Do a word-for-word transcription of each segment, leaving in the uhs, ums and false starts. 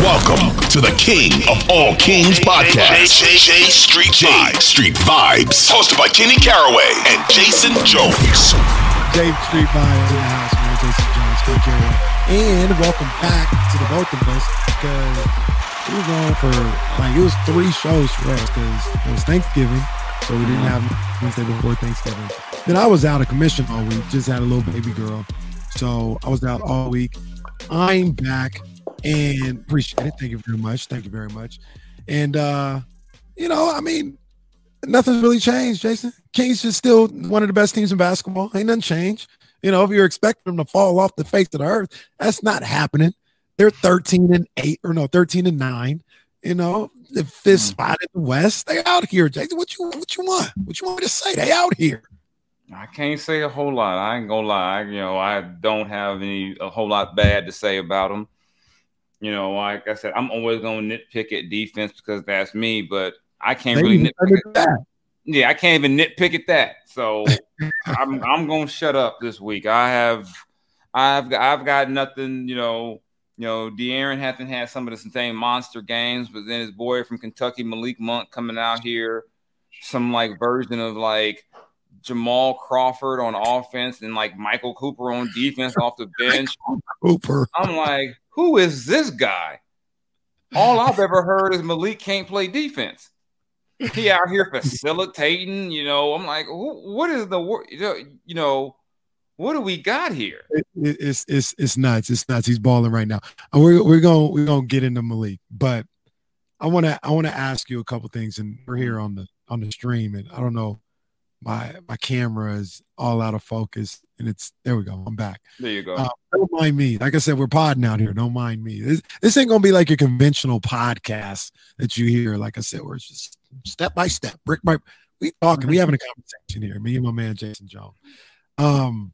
Welcome to the King of All Kings podcast. J, J, J, J Street Vibes. J Street Vibes. Hosted by Kenny Caraway and Jason Jones. J Street Vibes in the house, man. Jason Jones, Kenny Caraway. And welcome back to the both of us, because we were going for, like, it was three shows for us, because it was Thanksgiving, so we didn't have Wednesday before Thanksgiving. Then I was out of commission all week, just had a little baby girl, so I was out all week. I'm back. And appreciate it. Thank you very much. Thank you very much. And, uh, you know, I mean, nothing's really changed, Jason. Kings is still one of the best teams in basketball. Ain't nothing changed. You know, if you're expecting them to fall off the face of the earth, that's not happening. They're thirteen and eight, or no, thirteen and nine. You know, the fifth spot in the West. They out here, Jason. What you what you want? What you want me to say? They out here. I can't say a whole lot. I ain't gonna lie. You know, I don't have any a whole lot bad to say about them. You know, like I said, I'm always going to nitpick at defense because that's me, but I can't Maybe really nitpick at that. Yeah, I can't even nitpick at that. So I'm I'm going to shut up this week. I have I've I've got nothing, you know, you know, De'Aaron hasn't had some of the same monster games, but then his boy from Kentucky, Malik Monk, coming out here, some like version of like Jamal Crawford on offense and like Michael Cooper on defense off the bench. Cooper. I'm like, who is this guy? All I've ever heard is Malik can't play defense. He out here facilitating, you know. I'm like, what is the wor- you know, what do we got here? It, it, it's it's it's nuts. It's nuts. He's balling right now. We're we're gonna we're gonna get into Malik, but I wanna I wanna ask you a couple things. And we're here on the on the stream, and I don't know, my my camera is all out of focus. And it's there we go. I'm back. There you go. Uh, don't mind me. Like I said, we're podding out here. Don't mind me. This, this ain't gonna be like your conventional podcast that you hear. Like I said, where it's just step by step, brick by. We talking. We having a conversation here. Me and my man Jason Jones. Um,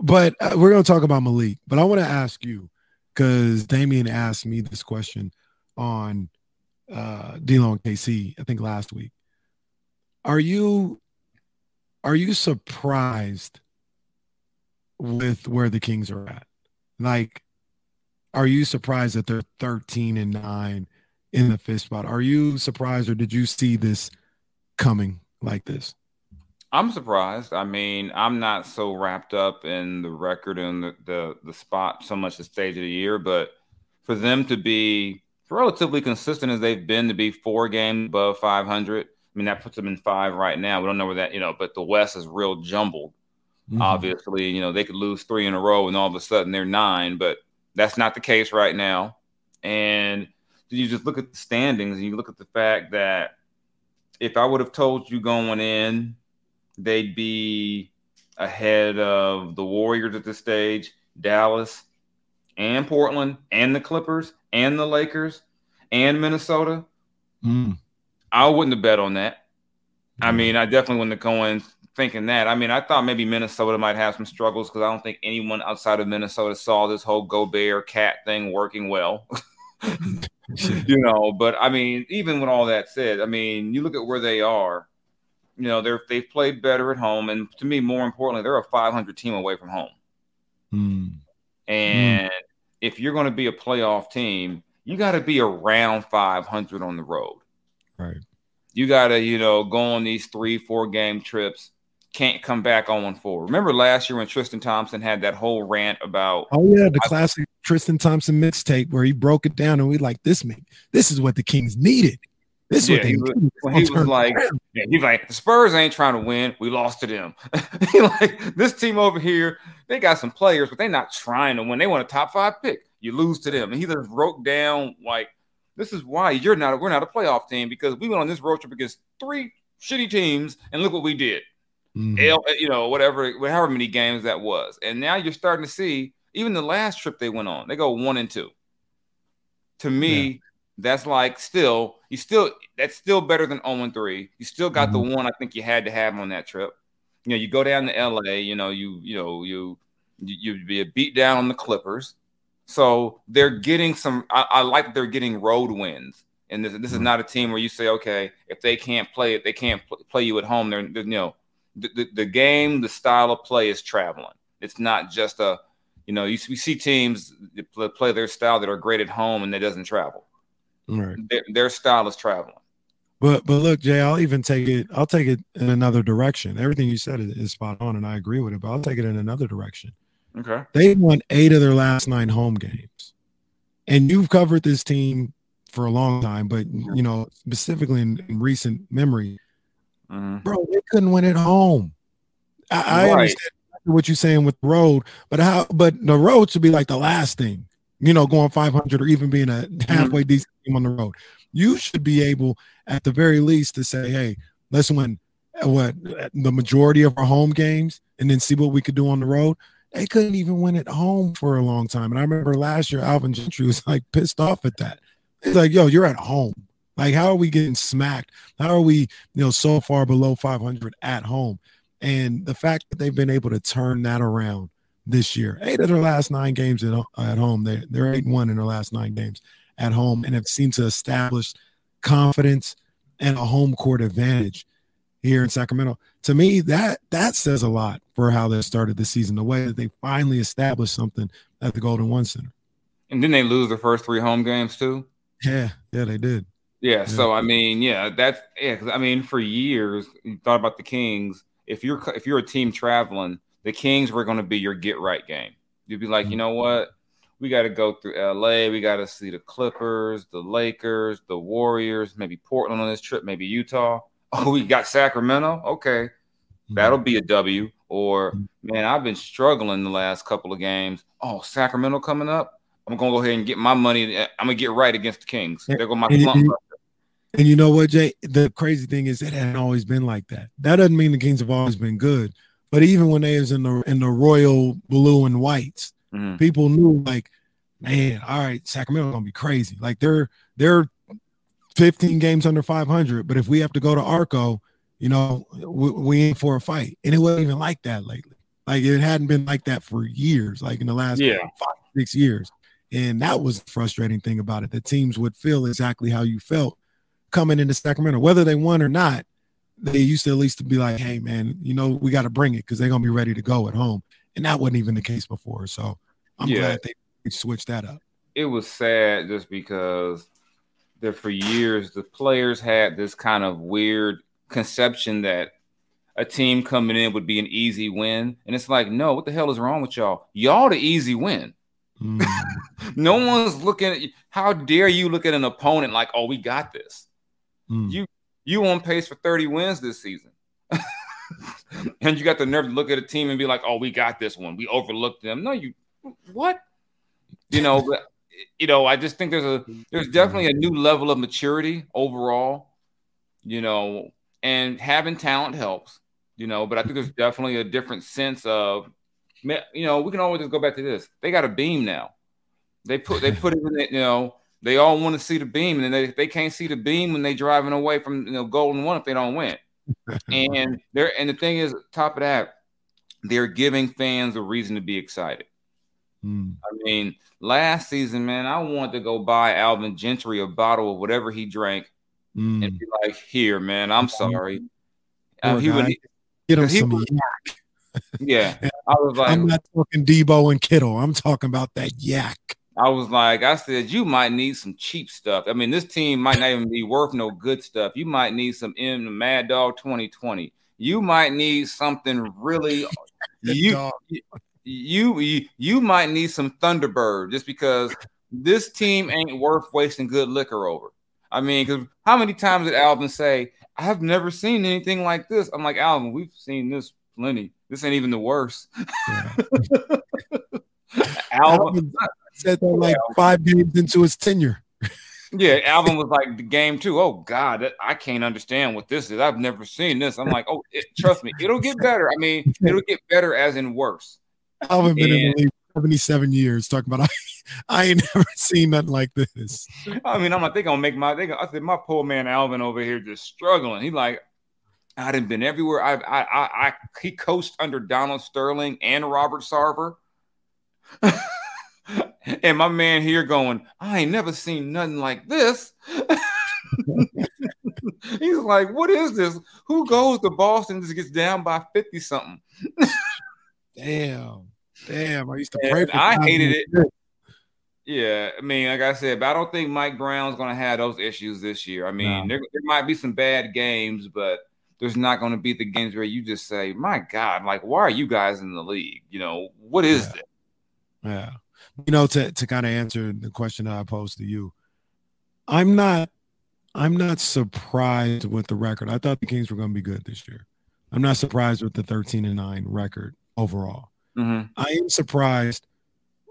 but uh, we're gonna talk about Malik. But I want to ask you, because Damien asked me this question on uh, D Long K C. I think last week. Are you are you surprised with where the Kings are at? Like, are you surprised that they're thirteen and nine in the fifth spot? Are you surprised, or did you see this coming like this? I'm surprised. I mean, I'm not so wrapped up in the record and the, the, the spot so much the stage of the year, but for them to be relatively consistent as they've been, to be four games above five hundred, I mean, that puts them in five right now. We don't know where that, you know, but the West is real jumbled. Mm-hmm. Obviously, you know, they could lose three in a row and all of a sudden they're nine, but that's not the case right now. And you just look at the standings and you look at the fact that if I would have told you going in, they'd be ahead of the Warriors at this stage, Dallas and Portland and the Clippers and the Lakers and Minnesota. Mm. I wouldn't have bet on that. Mm. I mean, I definitely wouldn't have gone thinking that. I mean, I thought maybe Minnesota might have some struggles because I don't think anyone outside of Minnesota saw this whole Gobert cat thing working well. You know, but I mean, even with all that said, I mean, you look at where they are, you know, they're, they've played better at home. And to me, more importantly, they're a five hundred team away from home. Mm. And mm. if you're going to be a playoff team, you got to be around five hundred on the road. Right. You got to, you know, go on these three, four game trips. Can't come back on four. Remember last year when Tristan Thompson had that whole rant about oh yeah, the I, classic Tristan Thompson mixtape where he broke it down and we like this man, this is what the Kings needed. This is yeah, what they he was, needed. When he was like, yeah, he's like, the Spurs ain't trying to win. We lost to them. Like this team over here, they got some players, but they're not trying to win. They want a top five pick. you lose to them. And he just broke down like, this is why you're not, we're not a playoff team, because we went on this road trip against three shitty teams and look what we did. Mm-hmm. L, you know, whatever, however many games that was. And now you're starting to see, even the last trip they went on, they go one and two. To me, yeah. that's like still, you still, that's still better than oh and three. You still got mm-hmm. the one I think you had to have on that trip. You know, you go down to L A, you know, you, you know, you, you'd be a beat down on the Clippers. So they're getting some, I, I like that they're getting road wins. And this, this is not a team where you say, okay, if they can't play it, they can't pl- play you at home. They're, they're you know, the, the, the game, the style of play is traveling. It's not just a, you know, you we see teams that play their style that are great at home and that doesn't travel. Right. Their, their style is traveling. But but look, Jay, I'll even take it. I'll take it in another direction. Everything you said is, is spot on, and I agree with it. But I'll take it in another direction. Okay. They won eight of their last nine home games, and you've covered this team for a long time. But you know, specifically in, in recent memory, mm-hmm. bro, they couldn't win at home. I, right. I understand what you're saying with the road, but how? But the road should be like the last thing. You know, going five hundred or even being a halfway mm-hmm. decent team on the road. You should be able, at the very least, to say, hey, let's win what the majority of our home games and then see what we could do on the road. They couldn't even win at home for a long time. And I remember last year, Alvin Gentry was like pissed off at that. He's like, yo, you're at home. Like, how are we getting smacked? How are we, you know, so far below five hundred at home? And the fact that they've been able to turn that around this year, eight of their last nine games at, at home, they, they're eight and one in their last nine games at home, and have seemed to establish confidence and a home court advantage here in Sacramento. To me, that that says a lot for how they started the season, the way that they finally established something at the Golden One Center. And didn't they lose their first three home games too? Yeah, yeah, they did. Yeah, yeah. So I mean, yeah, that's yeah. 'Cause I mean, for years, you thought about the Kings. If you're if you're a team traveling, the Kings were going to be your get right game. You'd be like, mm-hmm. you know what? We got to go through L A. We got to see the Clippers, the Lakers, the Warriors, maybe Portland on this trip, maybe Utah. Oh, we got Sacramento. Okay. That'll be a W. Or, man, I've been struggling the last couple of games. Oh, Sacramento coming up. I'm going to go ahead and get my money. I'm going to get right against the Kings. There go my plump. And you know what, Jay? The crazy thing is it hadn't always been like that. That doesn't mean the Kings have always been good. But even when they was in the in the royal blue and whites, mm-hmm. people knew, like, man, all right, Sacramento's gonna be crazy. Like they're they're fifteen games under five hundred, but if we have to go to Arco, you know, we, we ain't for a fight. And it wasn't even like that lately. Like it hadn't been like that for years, like in the last yeah. five, six years. And that was the frustrating thing about it. The teams would feel exactly how you felt coming into Sacramento, whether they won or not. They used to at least to be like, hey, man, you know, we got to bring it because they're going to be ready to go at home. And that wasn't even the case before. So I'm yeah. glad they switched that up. It was sad just because there for years the players had this kind of weird conception that a team coming in would be an easy win. And it's like, no, what the hell is wrong with y'all? Y'all the easy win. Mm. No one's looking at you. How dare you look at an opponent like, oh, we got this. Mm. You. You on pace for thirty wins this season. And you got the nerve to look at a team and be like, oh, we got this one. We overlooked them. No, you what? You know, but, you know, I just think there's a there's definitely a new level of maturity overall, you know, and having talent helps, you know, but I think there's definitely a different sense of, you know, we can always just go back to this. They got a beam now. They put they put it in it, you know. They all want to see the beam, and they they can't see the beam when they're driving away from, you know, Golden One if they don't win. And they're and the thing is, top of that, they're giving fans a reason to be excited. Mm. I mean, last season, man, I wanted to go buy Alvin Gentry a bottle of whatever he drank mm. and be like, "Here, man, I'm sorry." Uh, he would get him some. Was, yeah, I was like, I'm not talking Debo and Kittle. I'm talking about that yak. I was like, I said, you might need some cheap stuff. I mean, this team might not even be worth no good stuff. You might need some M Mad Dog twenty twenty. You might need something really. you, you, you, you might need some Thunderbird just because this team ain't worth wasting good liquor over. I mean, because how many times did Alvin say, I have never seen anything like this? I'm like, Alvin, we've seen this plenty. This ain't even the worst. Alvin. said that like five games into his tenure. Yeah, Alvin was like, the game two. Oh, God, I can't understand what this is. I've never seen this. I'm like, oh, it, trust me, it'll get better. I mean, it'll get better as in worse. Alvin been in the league seventy-seven years talking about, I, I ain't never seen nothing like this. I mean, I'm like, they're going to make my – I said, my poor man Alvin over here just struggling. He like, I done been everywhere. I, I, I, I He coached under Donald Sterling and Robert Sarver. And my man here going, I ain't never seen nothing like this. He's like, what is this? Who goes to Boston and just gets down by fifty-something? Damn. Damn. I used to pray and for I hated it. Shit. Yeah. I mean, like I said, but I don't think Mike Brown's going to have those issues this year. I mean, no. there, there might be some bad games, but there's not going to be the games where you just say, my God, like, why are you guys in the league? You know, what is yeah. this? Yeah. You know, to, to kind of answer the question I posed to you, I'm not I'm not surprised with the record. I thought the Kings were going to be good this year. I'm not surprised with the thirteen and nine record overall. Mm-hmm. I am surprised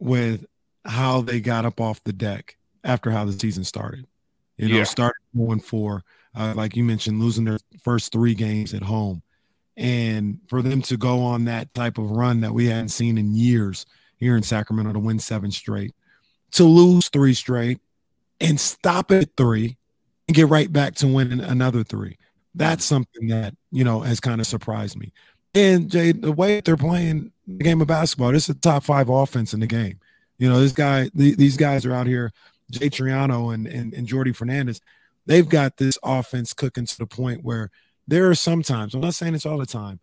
with how they got up off the deck after how the season started. You know, yeah. started oh and four, uh, like you mentioned, losing their first three games at home. And for them to go on that type of run that we hadn't seen in years here in Sacramento, to win seven straight, to lose three straight, and stop at three and get right back to winning another three. That's something that, you know, has kind of surprised me. And, Jay, the way they're playing the game of basketball, this is a top five offense in the game. You know, this guy, th- these guys are out here, Jay Triano and, and, and Jordy Fernandez, they've got this offense cooking to the point where there are sometimes, I'm not saying it's all the time,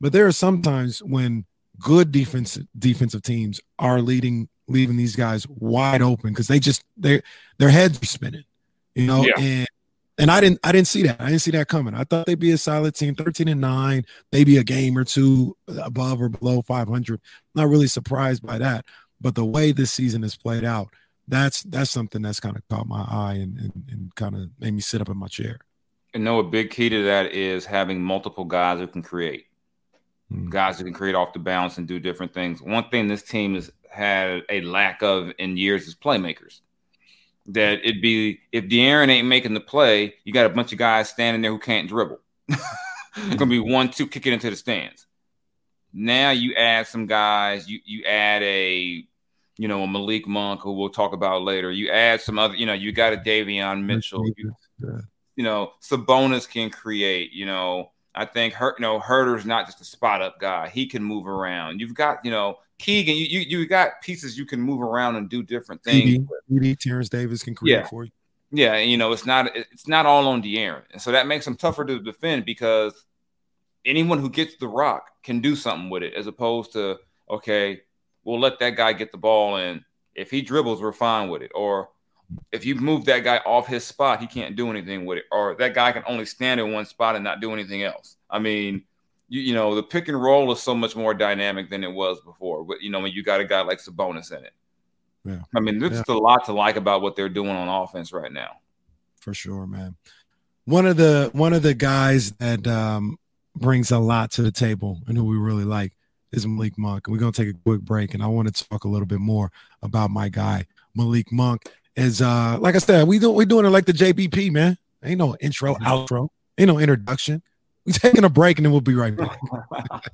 but there are sometimes when good defensive defensive teams are leading, leaving these guys wide open because they just they their heads are spinning, you know. Yeah. And and I didn't I didn't see that I didn't see that coming. I thought they'd be a solid team, thirteen and nine, maybe a game or two above or below five hundred. Not really surprised by that, but the way this season has played out, that's that's something that's kind of caught my eye and and, and kind of made me sit up in my chair. And no, a big key to that is having multiple guys who can create. Guys who can create off the bounce and do different things. One thing this team has had a lack of in years is playmakers. That it'd be if De'Aaron ain't making the play, you got a bunch of guys standing there who can't dribble. It's gonna be one, two, kick it into the stands. Now you add some guys. You you add a you know a Malik Monk who we'll talk about later. You add some other. You know you got a Davion Mitchell. You, you know Sabonis can create. You know. I think Her, you know, Herter's not just a spot-up guy. He can move around. You've got, you know, Keegan, you you, you got pieces you can move around and do different things. T D, T D, Terrence Davis can create yeah. for you. Yeah, you know, it's not it's not all on De'Aaron. And so that makes him tougher to defend because anyone who gets the rock can do something with it as opposed to, okay, we'll let that guy get the ball, and if he dribbles, we're fine with it. Or if you move that guy off his spot, he can't do anything with it. Or that guy can only stand in one spot and not do anything else. I mean, you, you know, the pick and roll is so much more dynamic than it was before. But, you know, when you got a guy like Sabonis in it. Yeah. I mean, there's yeah. just a lot to like about what they're doing on offense right now. For sure, man. One of the one of the guys that um, brings a lot to the table and who we really like is Malik Monk. And we're going to take a quick break, and I want to talk a little bit more about my guy, Malik Monk. Is uh like I said, we do we doing it like the J B P, man. Ain't no intro, outro, ain't no introduction. We're taking a break and then we'll be right back.